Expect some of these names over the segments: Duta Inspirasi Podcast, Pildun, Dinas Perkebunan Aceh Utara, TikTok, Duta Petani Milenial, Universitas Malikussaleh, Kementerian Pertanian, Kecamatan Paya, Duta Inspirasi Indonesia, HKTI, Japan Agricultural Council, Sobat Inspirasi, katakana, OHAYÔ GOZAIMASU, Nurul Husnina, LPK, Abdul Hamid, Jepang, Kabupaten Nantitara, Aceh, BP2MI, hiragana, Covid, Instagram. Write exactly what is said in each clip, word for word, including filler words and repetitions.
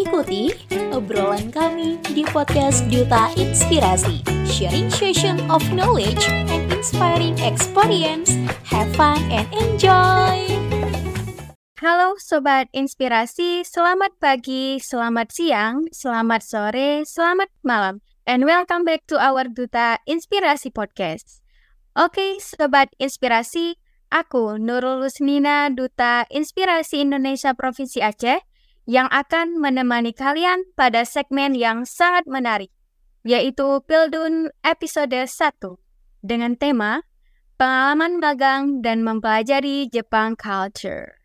Ikuti obrolan kami di podcast Duta Inspirasi, sharing session of knowledge and inspiring experience. Have fun and enjoy! Halo Sobat Inspirasi, selamat pagi, selamat siang, selamat sore, selamat malam. And welcome back to our Duta Inspirasi Podcast. Oke Sobat Inspirasi, aku Nurul Husnina, Duta Inspirasi Indonesia Provinsi Aceh, yang akan menemani kalian pada segmen yang sangat menarik, yaitu Pildun episode satu, dengan tema Pengalaman Magang dan Mempelajari Jepang Culture.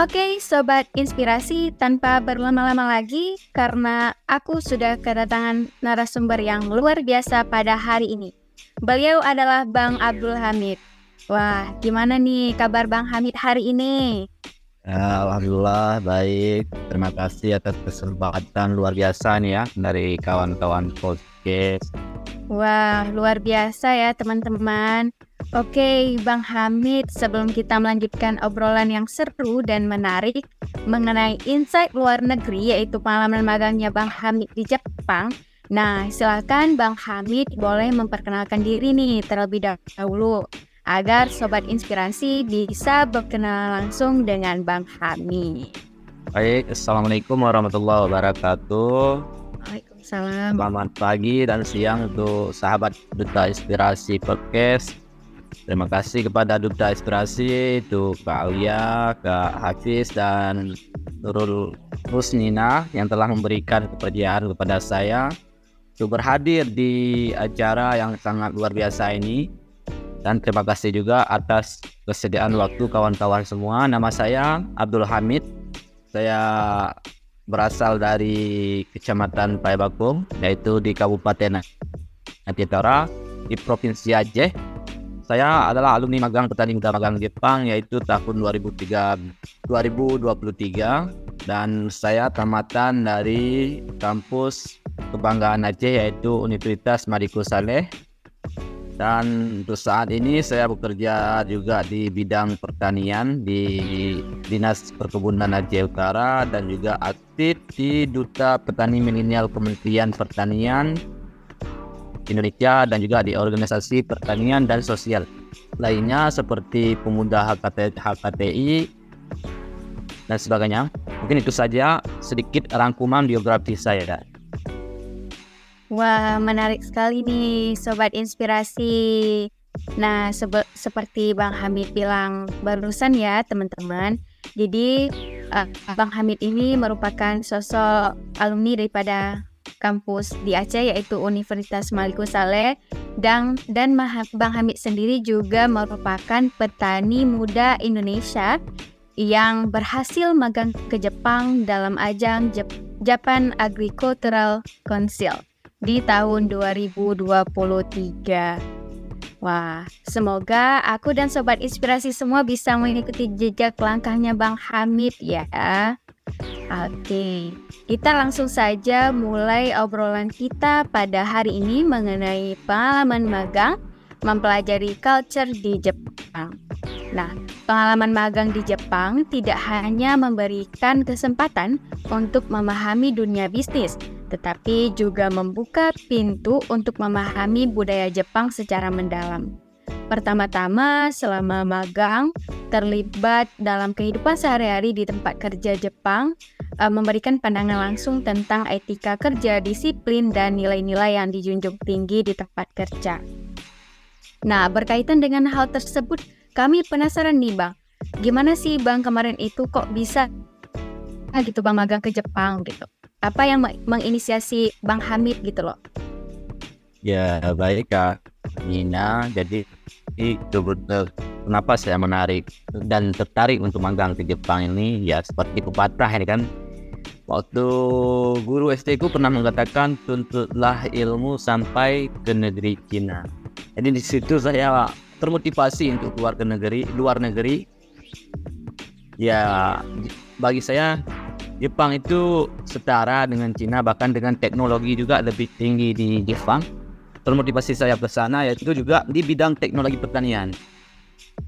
Oke, Sobat Inspirasi, tanpa berlama-lama lagi, karena aku sudah kedatangan narasumber yang luar biasa pada hari ini. Beliau adalah Bang Abdul Hamid. Wah, gimana nih kabar Bang Hamid hari ini? Alhamdulillah, baik. Terima kasih atas kesempatan luar biasa nih ya, dari kawan-kawan podcast. Wah, luar biasa ya teman-teman. Oke, Bang Hamid, sebelum kita melanjutkan obrolan yang seru dan menarik mengenai insight luar negeri, yaitu pengalaman magangnya Bang Hamid di Jepang. Nah, silakan Bang Hamid boleh memperkenalkan diri nih terlebih dahulu, agar Sobat Inspirasi bisa berkenalan langsung dengan Bang Hamid. Baik, Assalamualaikum warahmatullahi wabarakatuh. Waalaikumsalam. Selamat pagi dan siang untuk sahabat Duta Inspirasi Podcast. Terima kasih kepada Duta Inspirasi, itu Kak Alia, Kak Hafiz, dan Nurul Husnina yang telah memberikan kepercayaan kepada saya untuk berhadir di acara yang sangat luar biasa ini. Dan terima kasih juga atas kesediaan waktu kawan-kawan semua. Nama saya Abdul Hamid. Saya berasal dari Kecamatan Paya, yaitu di Kabupaten Nantitara, di Provinsi Aceh. Saya adalah alumni magang petani muda magang Jepang, yaitu tahun dua ribu tiga, dua ribu dua puluh tiga, dan saya tamatan dari kampus kebanggaan Aceh, yaitu Universitas Malikussaleh. Dan untuk saat ini saya bekerja juga di bidang pertanian di Dinas Perkebunan Aceh Utara, dan juga aktif di Duta Petani Milenial Kementerian Pertanian Indonesia, dan juga di organisasi pertanian dan sosial lainnya seperti pemuda H K T I dan sebagainya. Mungkin itu saja sedikit rangkuman biografi saya. Wah, menarik sekali nih Sobat Inspirasi. Nah, sebe- seperti Bang Hamid bilang barusan ya teman-teman, jadi uh, Bang Hamid ini merupakan sosok alumni daripada kampus di Aceh, yaitu Universitas Malikussaleh, dan dan Bang Hamid sendiri juga merupakan petani muda Indonesia yang berhasil magang ke Jepang dalam ajang Jep- Japan Agricultural Council di tahun dua ribu dua puluh tiga. Wah, semoga aku dan Sobat Inspirasi semua bisa mengikuti jejak langkahnya Bang Hamid ya. Oke, kita langsung saja mulai obrolan kita pada hari ini mengenai pengalaman magang mempelajari culture di Jepang. Nah, pengalaman magang di Jepang tidak hanya memberikan kesempatan untuk memahami dunia bisnis, tetapi juga membuka pintu untuk memahami budaya Jepang secara mendalam. Pertama-tama, selama magang terlibat dalam kehidupan sehari-hari di tempat kerja Jepang, e, memberikan pandangan langsung tentang etika kerja, disiplin, dan nilai-nilai yang dijunjung tinggi di tempat kerja. Nah, berkaitan dengan hal tersebut, kami penasaran nih Bang, gimana sih Bang kemarin itu kok bisa nah, gitu Bang magang ke Jepang gitu? Apa yang menginisiasi Bang Hamid gitu loh? Ya, baik Kak Nina, jadi itu betul. Kenapa saya menarik dan tertarik untuk magang ke Jepang ini? Ya seperti pepatah ini kan, waktu guru S D ku pernah mengatakan tuntutlah ilmu sampai ke negeri Cina. Jadi di situ saya termotivasi untuk keluar ke negeri luar negeri Ya, bagi saya Jepang itu setara dengan Cina, bahkan dengan teknologi juga lebih tinggi di Jepang. Termotivasi saya ke sana yaitu juga di bidang teknologi pertanian.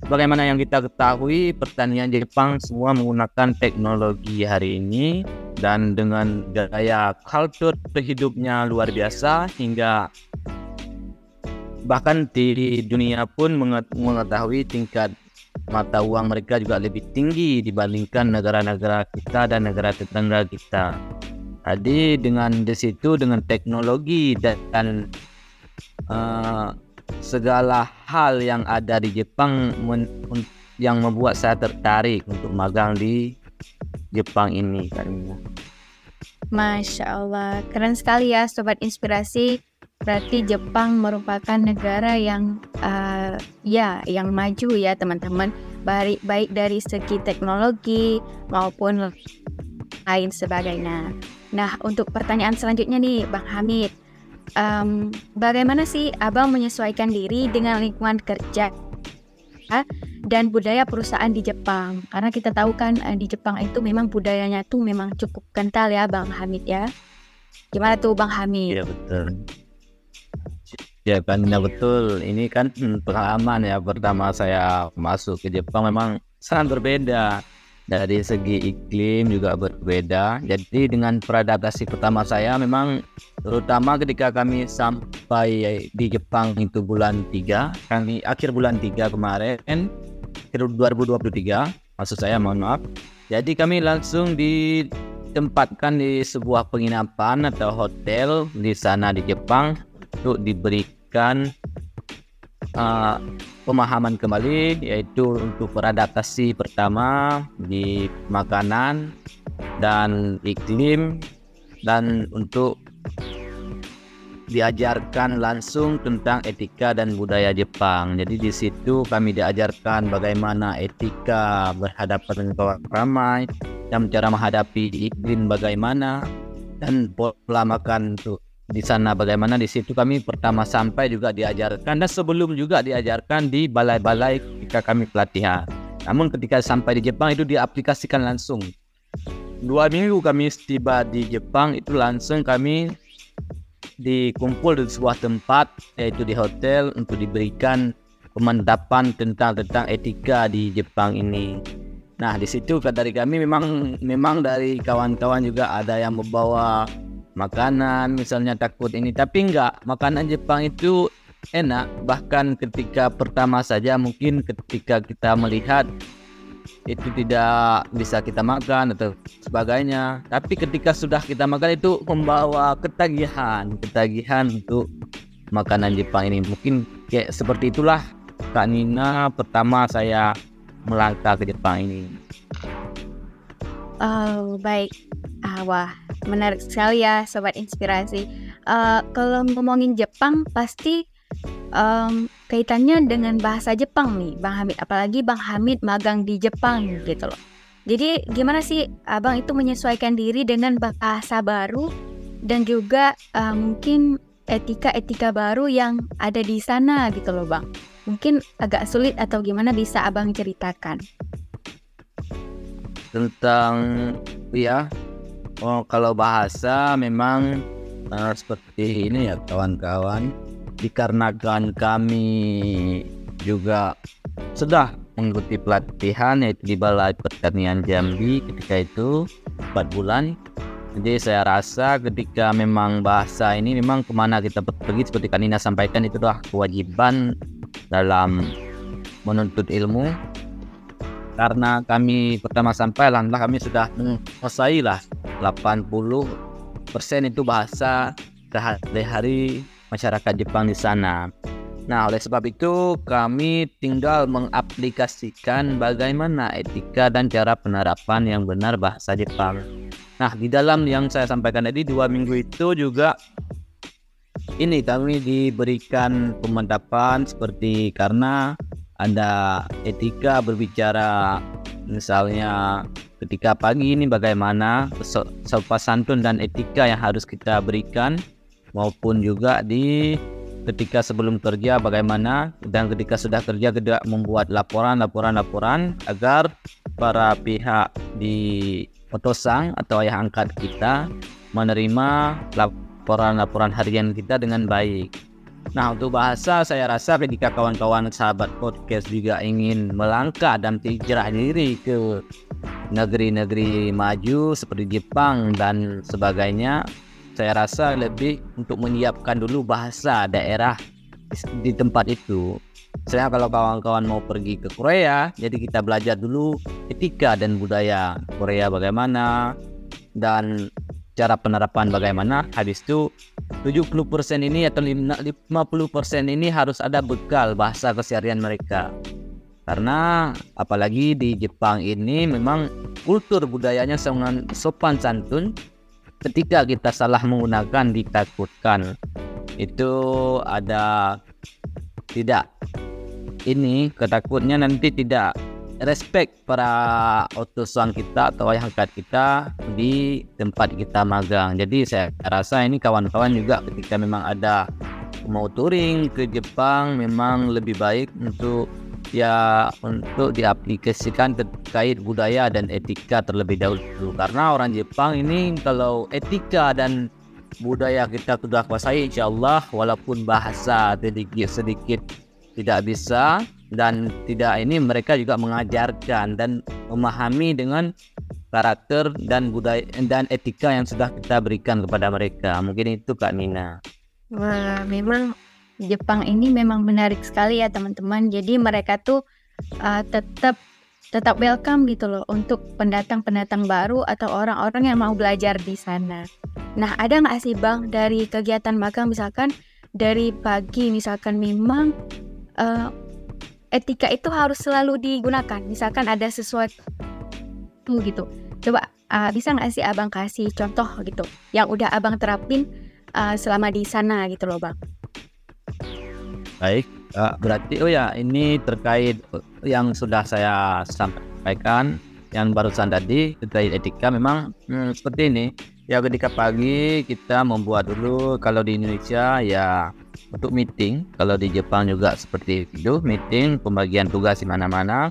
Sebagaimana yang kita ketahui, pertanian Jepang semua menggunakan teknologi hari ini, dan dengan gaya kultur hidupnya luar biasa, hingga bahkan di dunia pun mengetahui tingkat mata uang mereka juga lebih tinggi dibandingkan negara-negara kita dan negara tetangga kita. Jadi dengan di situ, dengan teknologi dan, dan uh, segala hal yang ada di Jepang men, un, yang membuat saya tertarik untuk magang di Jepang ini. Masya Allah, keren sekali ya Sobat Inspirasi. Berarti Jepang merupakan negara yang uh, ya yang maju ya teman-teman, baik baik dari segi teknologi maupun lain sebagainya. Nah, untuk pertanyaan selanjutnya nih Bang Hamid, um, bagaimana sih Abang menyesuaikan diri dengan lingkungan kerja dan budaya perusahaan di Jepang? Karena kita tahu kan di Jepang itu memang budayanya tuh memang cukup kental ya Bang Hamid ya. Gimana tuh Bang Hamid? Iya betul. Ya kan, ya betul. Ini kan hmm, pengalaman ya pertama saya masuk ke Jepang memang sangat berbeda. Dari segi iklim juga berbeda. Jadi dengan beradaptasi pertama saya memang, terutama ketika kami sampai di Jepang itu bulan tiga, kami akhir bulan tiga kemarin, dua ribu dua puluh tiga maksud saya, mohon maaf. Jadi kami langsung ditempatkan di sebuah penginapan atau hotel di sana di Jepang, untuk diberikan uh, pemahaman kembali, yaitu untuk beradaptasi pertama di makanan dan iklim, dan untuk diajarkan langsung tentang etika dan budaya Jepang. Jadi di situ kami diajarkan bagaimana etika berhadapan dengan ramai dan cara menghadapi iklim bagaimana, dan pola makan untuk di sana bagaimana. Di situ kami pertama sampai juga diajarkan, dan sebelum juga diajarkan di balai-balai ketika kami pelatihan. Namun ketika sampai di Jepang itu diaplikasikan langsung. Dua minggu kami tiba di Jepang itu langsung kami dikumpul di sebuah tempat, yaitu di hotel, untuk diberikan pemantapan tentang tentang etika di Jepang ini. Nah di situ dari kami memang memang dari kawan-kawan juga ada yang membawa makanan, misalnya takut ini, tapi enggak, makanan Jepang itu enak. Bahkan ketika pertama saja mungkin ketika kita melihat itu tidak bisa kita makan atau sebagainya, tapi ketika sudah kita makan itu membawa ketagihan ketagihan untuk makanan Jepang ini. Mungkin kayak seperti itulah Kak Nina pertama saya melangkah ke Jepang ini. Oh baik, ah, wah menarik sekali ya Sobat Inspirasi. Uh, kalau ngomongin Jepang pasti um, kaitannya dengan bahasa Jepang nih Bang Hamid, apalagi Bang Hamid magang di Jepang gitu loh. Jadi gimana sih Abang itu menyesuaikan diri dengan bahasa baru dan juga uh, mungkin etika-etika baru yang ada di sana gitu loh Bang. Mungkin agak sulit atau gimana, bisa Abang ceritakan tentang ya. Oh, kalau bahasa memang uh, seperti ini ya kawan-kawan, dikarenakan kami juga sudah mengikuti pelatihan yaitu di Balai Pertanian Jambi ketika itu empat bulan. Jadi saya rasa ketika memang bahasa ini memang kemana kita pergi, seperti Kak Nina sampaikan, itu adalah kewajiban dalam menuntut ilmu. Karena kami pertama sampai, alhamdulillah kami sudah menguasai lah delapan puluh persen itu bahasa sehari-hari masyarakat Jepang di sana. Nah, oleh sebab itu kami tinggal mengaplikasikan bagaimana etika dan cara penerapan yang benar bahasa Jepang. Nah, di dalam yang saya sampaikan tadi dua minggu itu juga ini kami diberikan pemantapan, seperti karena ada etika berbicara, misalnya ketika pagi ini bagaimana sopan santun dan etika yang harus kita berikan, maupun juga di ketika sebelum kerja bagaimana, dan ketika sudah kerja tidak membuat laporan-laporan-laporan agar para pihak di Potosang atau ayah angkat kita menerima laporan-laporan harian kita dengan baik. Nah, untuk bahasa, saya rasa ketika kawan-kawan sahabat podcast juga ingin melangkah dan hijrah diri ke negeri-negeri maju seperti Jepang dan sebagainya, saya rasa lebih untuk menyiapkan dulu bahasa daerah di tempat itu. Saya kalau kawan-kawan mau pergi ke Korea, jadi kita belajar dulu etika dan budaya Korea bagaimana dan cara penerapan bagaimana. Habis itu tujuh puluh persen ini atau lima puluh persen ini harus ada bekal bahasa keseharian mereka. Karena apalagi di Jepang ini memang kultur budayanya sangat sopan santun. Ketika kita salah menggunakan ditakutkan. Itu ada tidak. Ini ketakutnya nanti tidak respect para utusan kita atau ayah angkat kita di tempat kita magang. Jadi saya rasa ini kawan-kawan juga ketika memang ada mau touring ke Jepang memang lebih baik untuk ya untuk diaplikasikan terkait budaya dan etika terlebih dahulu. Karena orang Jepang ini kalau etika dan budaya kita sudah kuasai, insyaallah walaupun bahasa sedikit sedikit tidak bisa dan tidak ini mereka juga mengajarkan dan memahami dengan karakter dan budaya dan etika yang sudah kita berikan kepada mereka. Mungkin itu Kak Nina. Wah, memang Jepang ini memang menarik sekali ya teman-teman. Jadi mereka tuh uh, tetap tetap welcome gitu loh untuk pendatang-pendatang baru atau orang-orang yang mau belajar di sana. Nah, ada nggak sih Bang dari kegiatan magang misalkan dari pagi misalkan memang uh, etika itu harus selalu digunakan. Misalkan ada sesuatu gitu. Coba uh, bisa nggak sih Abang kasih contoh gitu yang udah Abang terapin uh, selama di sana gitu loh Bang. Baik, uh, berarti oh ya ini terkait yang sudah saya sampaikan yang barusan tadi terkait etika memang hmm, seperti ini. Ya ketika pagi kita membuat dulu kalau di Indonesia ya untuk meeting, kalau di Jepang juga seperti itu meeting pembagian tugas di mana-mana.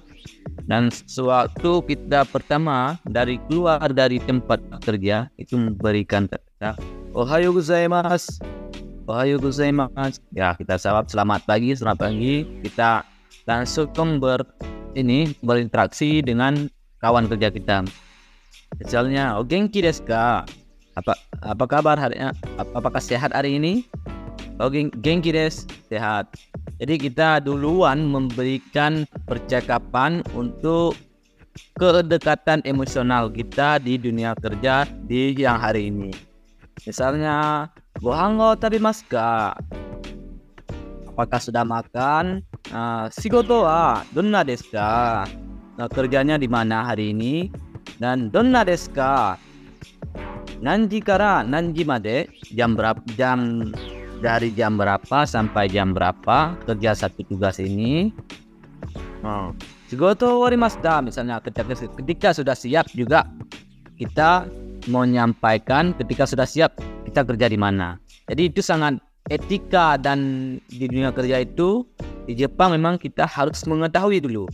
Dan sewaktu kita pertama dari keluar dari tempat kerja itu memberikan kata Ohayo gozaimasu, Ohayo gozaimasu. Ya kita jawab selamat pagi, selamat pagi. Kita langsung ber ini berinteraksi dengan kawan kerja kita. Misalnya, "O genki desu ka?" Apa apa kabar hari ap, apakah sehat hari ini? Oh, genki desu, sehat. Jadi kita duluan memberikan percakapan untuk kedekatan emosional kita di dunia kerja di yang hari ini. Misalnya, "Gohan wo tabimasu ka?" Apakah sudah makan? Uh, "Shigoto wa donna desu ka?" Nah, kerjanya di mana hari ini? Dan donna desu ka? Nanji kara nanji made, jam berapa, jam dari jam berapa sampai jam berapa kerja satu tugas ini. Hmm. Shigoto warimashita, misalnya ketika, ketika sudah siap juga kita mau menyampaikan ketika sudah siap kita kerja di mana. Jadi itu sangat etika dan di dunia kerja itu di Jepang memang kita harus mengetahui dulu.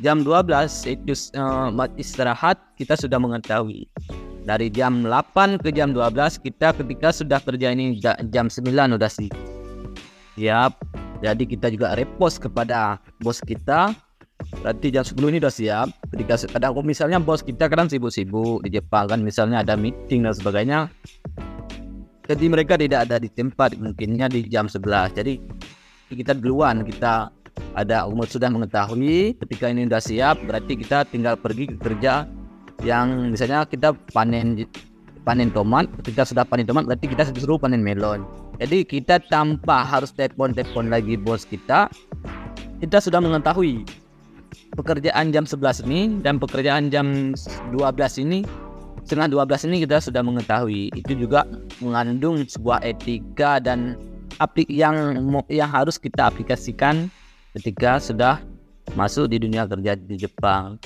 Jam dua belas itu uh, istirahat kita sudah mengetahui. Dari jam delapan ke jam dua belas kita ketika sudah kerja ini jam sembilan udah sih. Siap. Jadi kita juga repost kepada bos kita. Berarti jam sepuluh ini udah siap. Ketika ada misalnya bos kita kadang sibuk-sibuk di Jepang kan misalnya ada meeting dan sebagainya. Jadi mereka tidak ada di tempat mungkinnya di jam sebelas. Jadi kita duluan kita ada umur sudah mengetahui ketika ini udah siap berarti kita tinggal pergi ke kerja. Yang misalnya kita panen panen tomat, ketika sudah panen tomat berarti kita disuruh panen melon. Jadi kita tanpa harus telepon-telepon lagi bos kita, kita sudah mengetahui pekerjaan jam sebelas ini dan pekerjaan jam dua belas ini, setengah dua belas ini kita sudah mengetahui. Itu juga mengandung sebuah etika dan aplik yang yang harus kita aplikasikan ketika sudah masuk di dunia kerja di Jepang.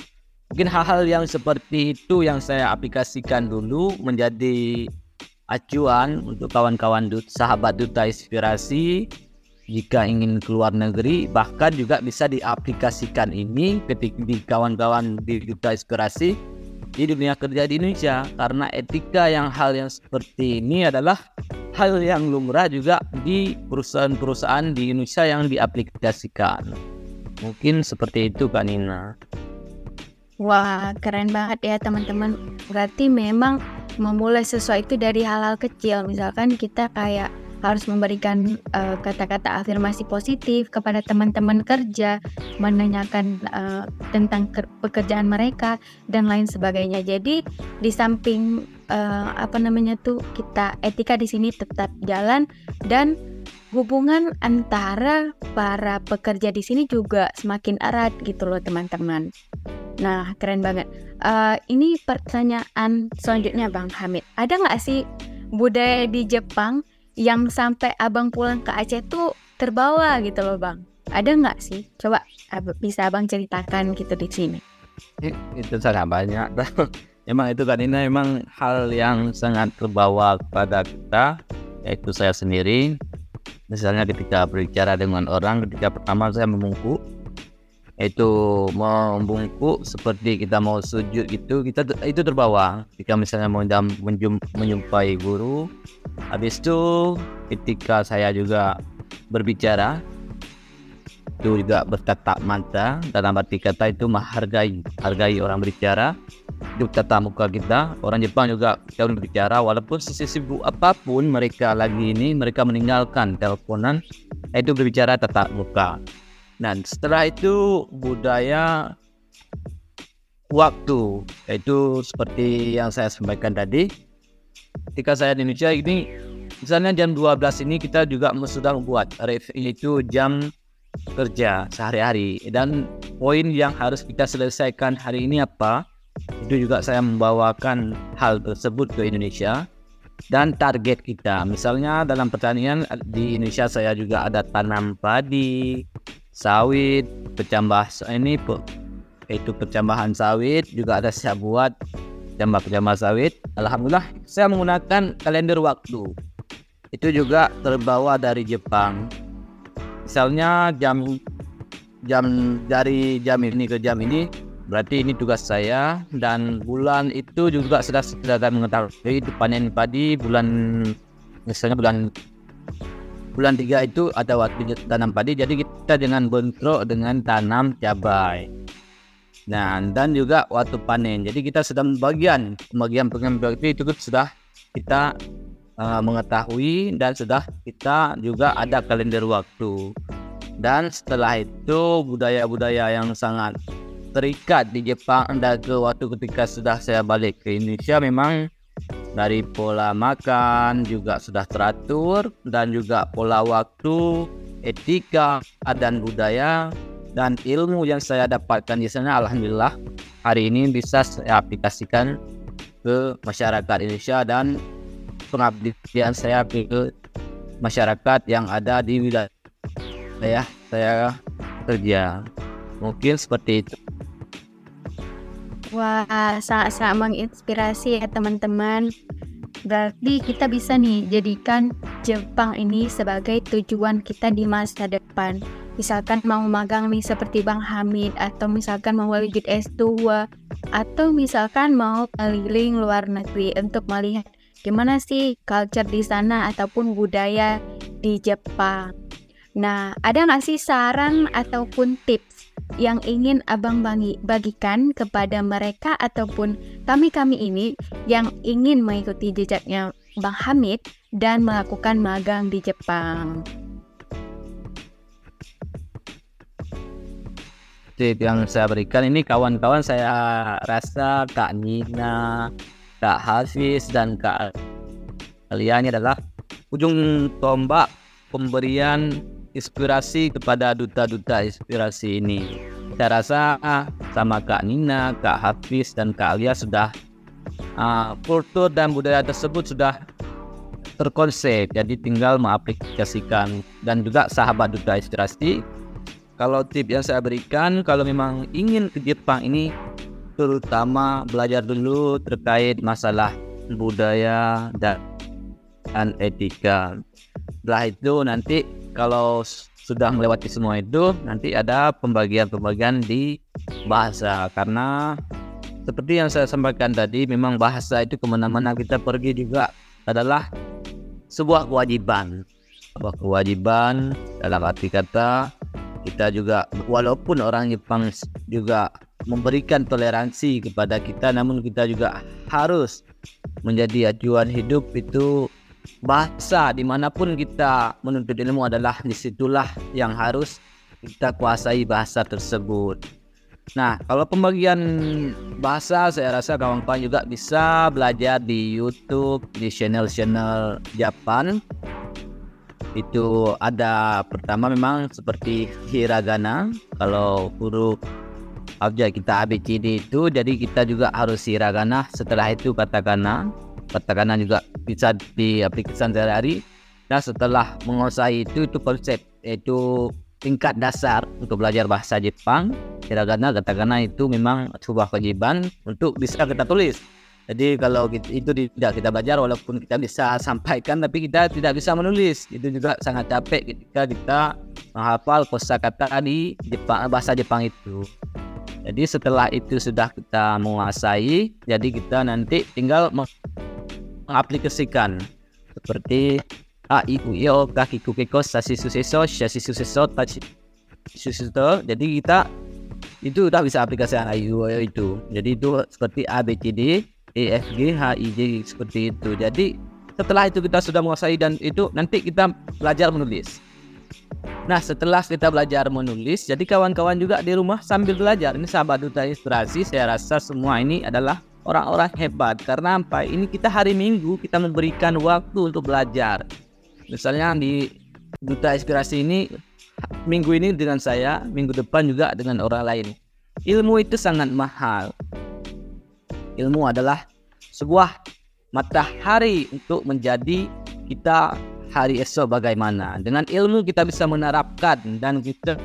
Mungkin hal-hal yang seperti itu yang saya aplikasikan dulu menjadi acuan untuk kawan-kawan dut, sahabat Duta Inspirasi jika ingin keluar negeri, bahkan juga bisa diaplikasikan ini ketika di kawan-kawan di Duta Inspirasi di dunia kerja di Indonesia, karena etika yang hal yang seperti ini adalah hal yang lumrah juga di perusahaan-perusahaan di Indonesia yang diaplikasikan. Mungkin seperti itu, Kak Nina. Wah, keren banget ya teman-teman. Berarti memang memulai sesuatu dari hal-hal kecil. Misalkan kita kayak harus memberikan uh, kata-kata afirmasi positif kepada teman-teman kerja, menanyakan uh, tentang ke- pekerjaan mereka dan lain sebagainya. Jadi di samping uh, apa namanya tuh kita etika di sini tetap jalan, dan hubungan antara para pekerja di sini juga semakin erat gitu loh teman-teman. Nah, keren banget. Uh, ini pertanyaan selanjutnya Bang Hamid. Ada nggak sih budaya di Jepang yang sampai abang pulang ke Aceh tuh terbawa gitu loh bang? Ada nggak sih? Coba ab- bisa abang ceritakan gitu di sini. Eh, itu sangat banyak. Emang itu kan ini memang hal yang sangat terbawa kepada kita, yaitu saya sendiri. Misalnya ketika berbicara dengan orang, ketika pertama saya membungkuk, itu membungkuk seperti kita mau sujud gitu, kita itu terbawa. Ketika misalnya mau menjumpai guru, habis itu ketika saya juga berbicara itu juga bertatap mata, dalam arti kata itu menghargai hargai orang berbicara, itu tatap muka kita. Orang Jepang juga kita berbicara walaupun sesibuk apapun mereka lagi ini, mereka meninggalkan teleponan, itu berbicara tatap muka. Dan setelah itu budaya waktu, yaitu seperti yang saya sampaikan tadi, ketika saya di Indonesia ini misalnya jam dua belas ini kita juga sudah membuat yaitu jam kerja sehari-hari, dan poin yang harus kita selesaikan hari ini apa, itu juga saya membawakan hal tersebut ke Indonesia. Dan target kita misalnya dalam pertanian di Indonesia, saya juga ada tanam padi, sawit, pecambah ini itu pecambahan sawit juga ada, saya buat pecambah-pecambah sawit. Alhamdulillah saya menggunakan kalender waktu, itu juga terbawa dari Jepang. Misalnya jam jam dari jam ini ke jam ini berarti ini tugas saya, dan bulan itu juga sudah sudah mengetahui itu panen padi bulan, misalnya bulan bulan tiga itu ada waktu tanam padi, jadi kita dengan bentrok dengan tanam cabai. Nah, dan juga waktu panen, jadi kita sedang bagian bagian pengembangan itu sudah kita uh, mengetahui, dan sudah kita juga ada kalender waktu. Dan setelah itu budaya-budaya yang sangat terikat di Jepang, dan ke waktu ketika sudah saya balik ke Indonesia memang dari pola makan juga sudah teratur, dan juga pola waktu, etika, adat budaya, dan ilmu yang saya dapatkan di sana. Alhamdulillah hari ini bisa saya aplikasikan ke masyarakat Indonesia, dan pengabdian saya ke masyarakat yang ada di wilayah saya, saya kerja. Mungkin seperti itu. Wah, sangat-sangat menginspirasi ya teman-teman. Berarti kita bisa nih jadikan Jepang ini sebagai tujuan kita di masa depan. Misalkan mau magang nih seperti Bang Hamid, atau misalkan mau lanjut S dua, atau misalkan mau keliling luar negeri untuk melihat gimana sih culture di sana ataupun budaya di Jepang. Nah, ada nggak sih saran ataupun tips yang ingin abang bagi, bagikan kepada mereka ataupun kami-kami ini yang ingin mengikuti jejaknya Bang Hamid dan melakukan magang di Jepang? Tip yang saya berikan ini kawan-kawan saya rasa Kak Nina, Kak Hafiz, dan Kak Aliani adalah ujung tombak pemberian inspirasi kepada duta-duta inspirasi ini. Saya rasa ah, sama Kak Nina, Kak Hafiz, dan Kak Alia sudah ah, kultur dan budaya tersebut sudah terkonsep, jadi tinggal mengaplikasikan. Dan juga sahabat duta inspirasi, kalau tip yang saya berikan, kalau memang ingin ke Jepang ini terutama belajar dulu terkait masalah budaya dan, dan etika. Setelah itu nanti Kalau sudah melewati semua itu, nanti ada pembagian-pembagian di bahasa. Karena seperti yang saya sampaikan tadi, memang bahasa itu kemana-mana kita pergi juga adalah sebuah kewajiban. Sebuah kewajiban dalam arti kata kita juga, walaupun orang Jepang juga memberikan toleransi kepada kita, namun kita juga harus menjadi acuan hidup itu bahasa. Dimanapun kita menuntut ilmu adalah disitulah yang harus kita kuasai bahasa tersebut. Nah, kalau pembagian bahasa, saya rasa kawan-kawan juga bisa belajar di YouTube, di channel-channel Japan. Itu ada pertama memang seperti hiragana. Kalau huruf abjad kita A B C D itu, jadi kita juga harus hiragana. Setelah itu katakana. Katakana juga bisa diaplikasikan sehari-hari. Nah, setelah menguasai itu, itu konsep, itu tingkat dasar untuk belajar bahasa Jepang. Hiragana, katakana itu memang sebuah kewajiban untuk bisa kita tulis. Jadi kalau itu tidak kita belajar, walaupun kita bisa sampaikan, tapi kita tidak bisa menulis. Itu juga sangat capek ketika kita menghafal kosakata di Jepang, bahasa Jepang itu. Jadi setelah itu sudah kita menguasai, jadi kita nanti tinggal mengaplikasikan seperti A, I, U, I, O, K, K, K, K, Sashi, Suseso, Sashi, Suseso, Tachi, Suseso. Jadi kita itu udah bisa aplikasikan A, I, U, I, O itu. Jadi itu seperti A, B, C, D, E, F, G, H, I, J seperti itu. Jadi setelah itu kita sudah menguasai dan itu nanti kita belajar menulis. Nah, setelah kita belajar menulis, jadi kawan-kawan juga di rumah sambil belajar. Ini sahabat Duta Inspirasi, saya rasa semua ini adalah orang-orang hebat. Karena apa? Ini kita hari Minggu kita memberikan waktu untuk belajar. Misalnya di Duta Inspirasi ini, minggu ini dengan saya, minggu depan juga dengan orang lain. Ilmu itu sangat mahal. Ilmu adalah sebuah matahari untuk menjadi kita hari esok bagaimana. Dengan ilmu kita bisa menerapkan dan kita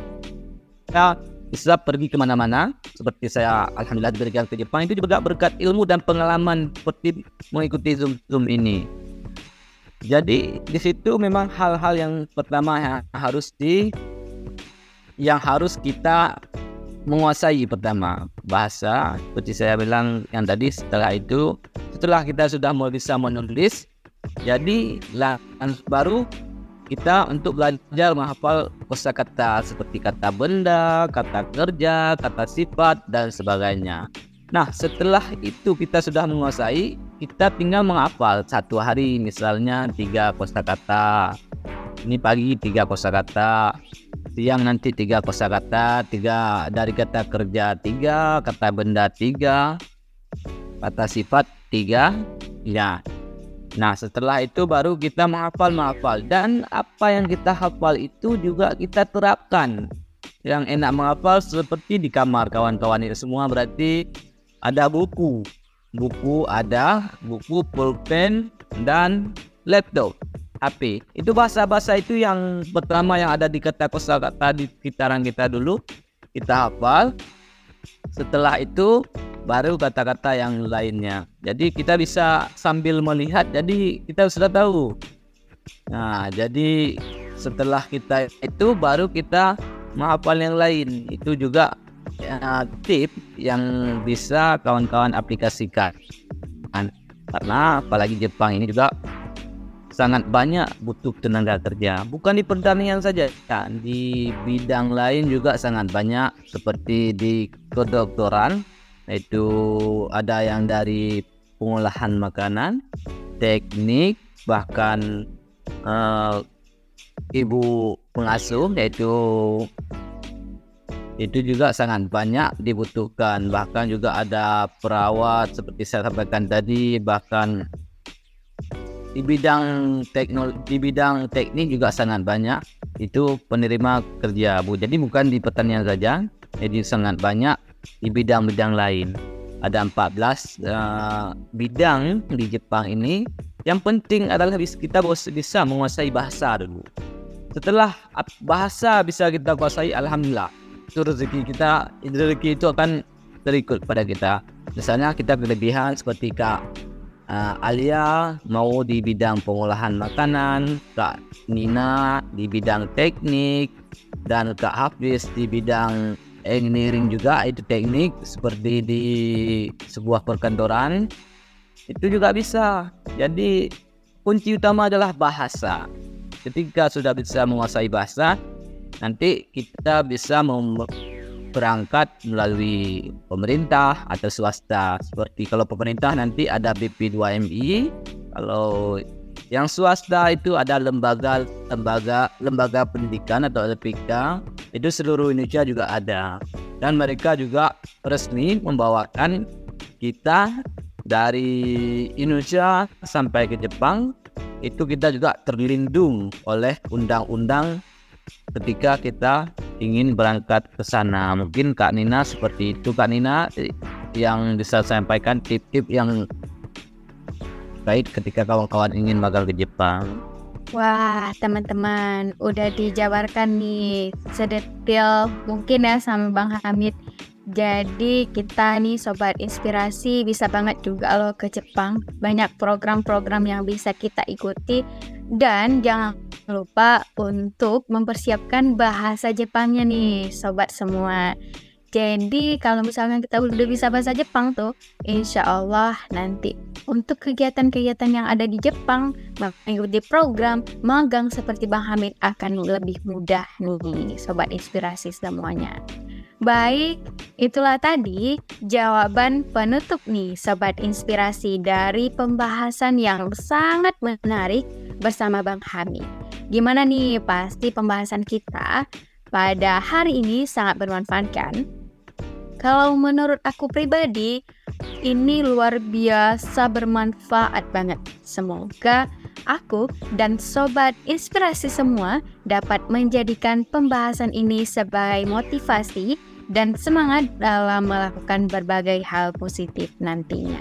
bisa pergi kemana-mana. Seperti saya alhamdulillah diberikan ke Jepang, itu juga berkat ilmu dan pengalaman seperti mengikuti Zoom-Zoom ini. Jadi di situ memang hal-hal yang pertama yang harus di yang harus kita menguasai. Pertama bahasa, seperti saya bilang yang tadi. Setelah itu, setelah kita sudah mulai bisa menulis, jadi lah baru kita untuk belajar menghafal kosakata seperti kata benda, kata kerja, kata sifat dan sebagainya. Nah, setelah itu kita sudah menguasai, kita tinggal menghafal satu hari misalnya tiga kosakata. Ini pagi tiga kosakata, siang nanti tiga kosakata, tiga dari kata kerja tiga, kata benda tiga, kata sifat tiga. Ya. Nah, setelah itu baru kita menghafal-menghafal, dan apa yang kita hafal itu juga kita terapkan. Yang enak menghafal seperti di kamar kawan-kawan ini semua berarti ada buku, buku ada, buku, pulpen dan laptop, H P. Itu bahasa-bahasa itu yang pertama yang ada di kata kosakata di sekitaran kita dulu kita hafal. Setelah itu baru kata-kata yang lainnya. Jadi kita bisa sambil melihat, jadi kita sudah tahu. Nah, jadi setelah kita itu baru kita menghafal yang lain. Itu juga Uh, tip yang bisa kawan-kawan aplikasikan, karena apalagi Jepang ini juga sangat banyak butuh tenaga kerja. Bukan di pertanian saja, ya, di bidang lain juga sangat banyak, seperti di kedokteran itu ada yang dari pengolahan makanan, teknik, bahkan uh, ibu pengasuh yaitu itu juga sangat banyak dibutuhkan. Bahkan juga ada perawat seperti saya sampaikan tadi. Bahkan di bidang teknologi, di bidang teknik juga sangat banyak itu penerima kerja, Bu. Jadi bukan di pertanian saja, jadi sangat banyak di bidang-bidang lain. Ada empat belas uh, bidang di Jepang ini. Yang penting adalah kita bisa menguasai bahasa dulu. Setelah bahasa bisa kita kuasai, alhamdulillah, itu rezeki kita, rezeki itu akan terikut pada kita. Misalnya kita kelebihan seperti kak uh, Alia mau di bidang pengolahan makanan, Kak Nina di bidang teknik, dan Kak Hafiz di bidang engineering juga, itu teknik seperti di sebuah perkantoran. Itu juga bisa. Jadi kunci utama adalah bahasa. Ketika sudah bisa menguasai bahasa, nanti kita bisa mem- berangkat melalui pemerintah atau swasta. Seperti kalau pemerintah nanti ada B P dua M I, kalau yang swasta itu ada lembaga lembaga lembaga pendidikan atau L P K, itu seluruh Indonesia juga ada, dan mereka juga resmi membawakan kita dari Indonesia sampai ke Jepang. Itu kita juga terlindung oleh undang-undang ketika kita ingin berangkat ke sana. Mungkin Kak Nina seperti itu. Kak Nina yang bisa sampaikan tip-tip yang baik ketika kawan-kawan ingin magang ke Jepang. Wah, teman-teman udah dijabarkan nih sedetil mungkin ya sama Bang Hamid. Jadi kita nih Sobat Inspirasi bisa banget juga loh ke Jepang. Banyak program-program yang bisa kita ikuti. Dan jangan lupa untuk mempersiapkan bahasa Jepangnya nih Sobat semua. Jadi kalau misalkan kita udah bisa bahasa Jepang tuh, insya Allah nanti untuk kegiatan-kegiatan yang ada di Jepang, mengikuti program magang seperti Bang Hamid akan lebih mudah nih Sobat Inspirasi semuanya. Baik, itulah tadi jawaban penutup nih Sobat Inspirasi dari pembahasan yang sangat menarik bersama Bang Hamid. Gimana nih, pasti pembahasan kita pada hari ini sangat bermanfaat kan? Kalau menurut aku pribadi, ini luar biasa bermanfaat banget. Semoga aku dan Sobat Inspirasi semua dapat menjadikan pembahasan ini sebagai motivasi dan semangat dalam melakukan berbagai hal positif nantinya.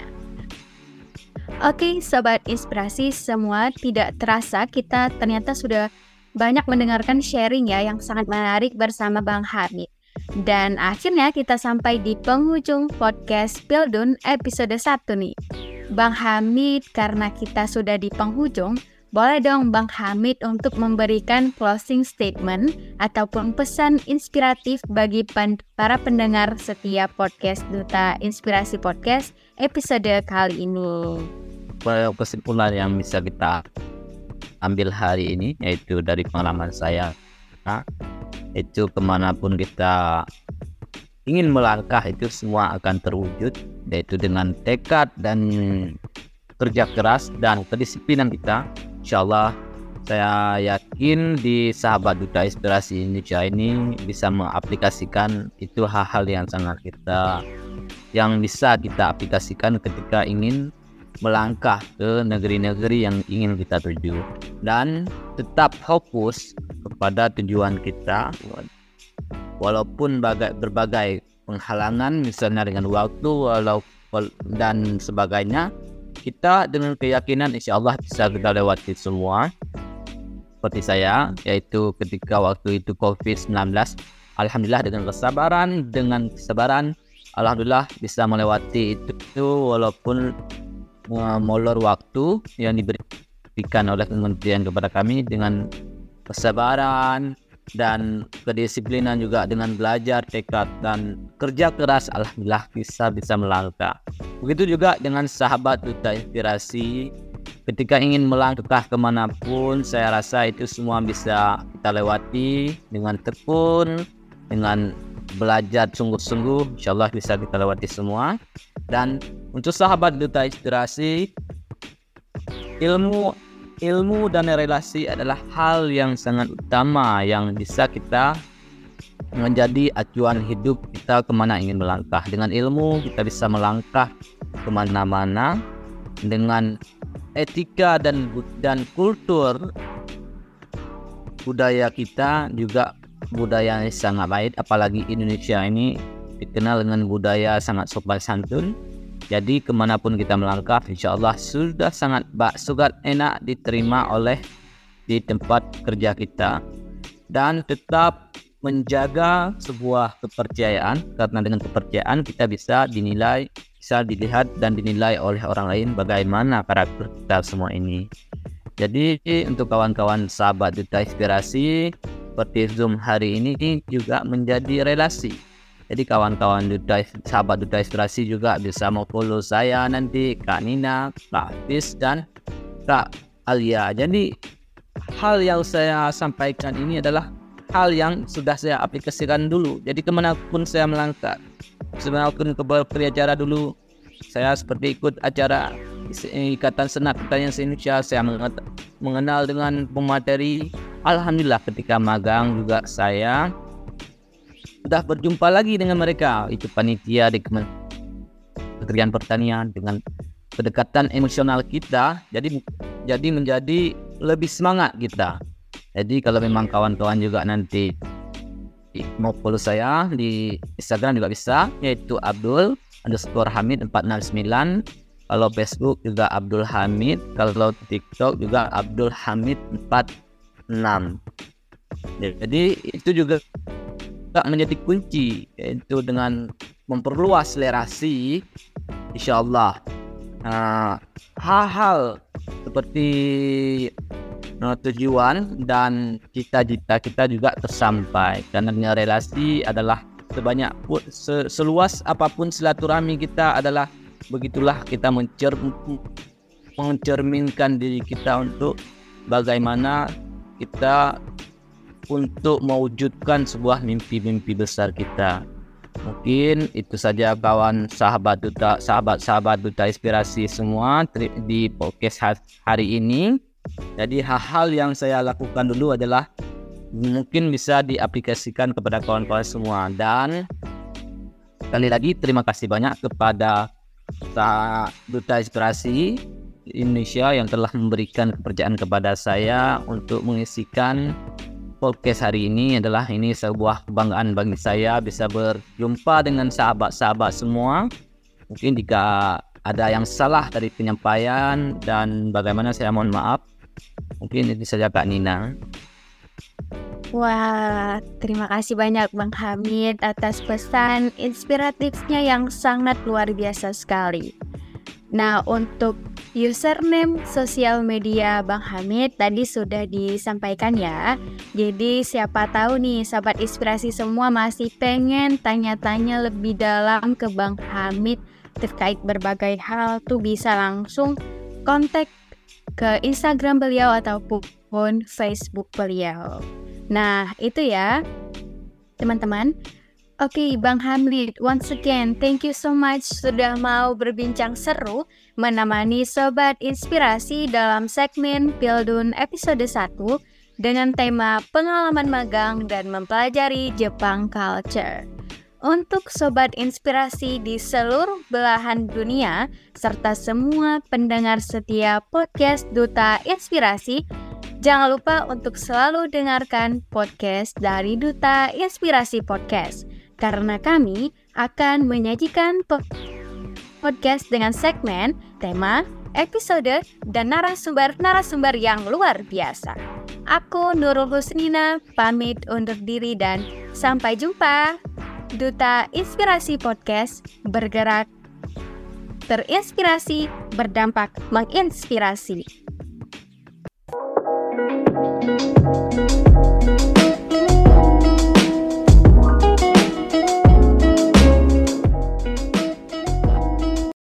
Oke, Sobat Inspirasi semua, tidak terasa kita ternyata sudah banyak mendengarkan sharing ya yang sangat menarik bersama Bang Hamid. Dan akhirnya kita sampai di penghujung podcast Pildun episode satu nih. Bang Hamid, karena kita sudah di penghujung, boleh dong Bang Hamid untuk memberikan closing statement ataupun pesan inspiratif bagi pen- para pendengar setiap podcast Duta Inspirasi Podcast episode kali ini. Kesimpulan yang bisa kita ambil hari ini yaitu dari pengalaman saya, nah, itu kemanapun kita ingin melangkah itu semua akan terwujud, yaitu dengan tekad dan kerja keras dan kedisiplinan kita. Insyaallah saya yakin di sahabat Duta Inspirasi Indonesia ini bisa mengaplikasikan itu hal-hal yang sangat kita yang bisa kita aplikasikan ketika ingin melangkah ke negeri-negeri yang ingin kita tuju, dan tetap fokus kepada tujuan kita. Walaupun baga- berbagai penghalangan, misalnya dengan waktu walau, dan sebagainya, kita dengan keyakinan insya Allah bisa kita lewati semua. Seperti saya, yaitu ketika waktu itu covid sembilan belas, Alhamdulillah dengan kesabaran, dengan kesabaran Alhamdulillah bisa melewati itu, itu walaupun uh, molor waktu yang diberikan oleh kementerian kepada kami. Dengan kesabaran dan kedisiplinan juga, dengan belajar, tekad, dan kerja keras, Alhamdulillah bisa bisa melangkah. Begitu juga dengan sahabat Duta Inspirasi, ketika ingin melangkah kemanapun, saya rasa itu semua bisa kita lewati dengan tekun, dengan belajar sungguh-sungguh, insyaallah bisa kita lewati semua. Dan untuk sahabat Duta Inspirasi, ilmu Ilmu dan relasi adalah hal yang sangat utama yang bisa kita menjadi acuan hidup kita kemana ingin melangkah. Dengan ilmu kita bisa melangkah kemana-mana. Dengan etika dan dan kultur budaya kita juga budaya yang sangat baik. Apalagi Indonesia ini dikenal dengan budaya sangat sopan santun. Jadi kemanapun kita melangkah, insya Allah sudah sangat bak, sudah enak diterima oleh di tempat kerja kita. Dan tetap menjaga sebuah kepercayaan, karena dengan kepercayaan kita bisa dinilai bisa dilihat dan dinilai oleh orang lain bagaimana karakter kita semua ini. Jadi untuk kawan-kawan sahabat Duta Inspirasi, seperti Zoom hari ini juga menjadi relasi. Jadi kawan-kawan Duta, sahabat Duta Inspirasi juga bisa mau follow saya nanti, Kak Nina, Kak Hafiz, dan Kak Alia. Jadi hal yang saya sampaikan ini adalah hal yang sudah saya aplikasikan dulu. Jadi kemanapun saya melangkah, kemanapun ke berbagai acara dulu, saya seperti ikut acara Ikatan Senat Pertanian Indonesia, saya mengenal dengan pemateri. Alhamdulillah ketika magang juga saya sudah berjumpa lagi dengan mereka, itu panitia di Kementerian Pertanian, dengan kedekatan emosional kita, jadi jadi menjadi lebih semangat kita. Jadi kalau memang kawan-kawan juga nanti mau follow saya di Instagram juga bisa, yaitu Abdul underscore Hamid empat enam sembilan. Kalau Facebook juga Abdul Hamid. Kalau TikTok juga Abdul Hamid empat enam. Jadi itu juga tak menjadi kunci, yaitu dengan memperluas relasi, insya Allah uh, hal-hal seperti Nah, tujuan dan cita-cita kita juga tersampai, karena relasi adalah sebanyak se, seluas apapun silaturahmi kita adalah begitulah kita mencer, mencerminkan diri kita untuk bagaimana kita untuk mewujudkan sebuah mimpi-mimpi besar kita. Mungkin itu saja kawan sahabat duta sahabat-sahabat Duta Inspirasi semua di podcast hari ini. Jadi hal-hal yang saya lakukan dulu adalah mungkin bisa diaplikasikan kepada kawan-kawan semua. Dan sekali lagi terima kasih banyak kepada Duta Inspirasi Indonesia yang telah memberikan kepercayaan kepada saya untuk mengisikan podcast hari ini. Adalah ini sebuah kebanggaan bagi saya bisa berjumpa dengan sahabat-sahabat semua. Mungkin jika ada yang salah dari penyampaian dan bagaimana, saya mohon maaf. Mungkin itu saja Kak Nina. Wah, terima kasih banyak Bang Hamid atas pesan inspiratifnya yang sangat luar biasa sekali. Nah, untuk username sosial media Bang Hamid tadi sudah disampaikan ya. Jadi siapa tahu nih sahabat Inspirasi semua masih pengen tanya-tanya lebih dalam ke Bang Hamid terkait berbagai hal tuh bisa langsung kontak ke Instagram beliau ataupun Facebook beliau. Nah, itu ya, teman-teman. Oke, okay, Bang Hamid, once again, thank you so much sudah mau berbincang seru menemani Sobat Inspirasi dalam segmen Pildun episode satu dengan tema pengalaman magang dan mempelajari Jepang culture. Untuk Sobat Inspirasi di seluruh belahan dunia serta semua pendengar setia podcast Duta Inspirasi, jangan lupa untuk selalu dengarkan podcast dari Duta Inspirasi Podcast, karena kami akan menyajikan podcast dengan segmen, tema, episode, dan narasumber-narasumber yang luar biasa. Aku Nurul Husnina pamit undur diri dan sampai jumpa. Duta Inspirasi Podcast, bergerak, terinspirasi, berdampak, menginspirasi.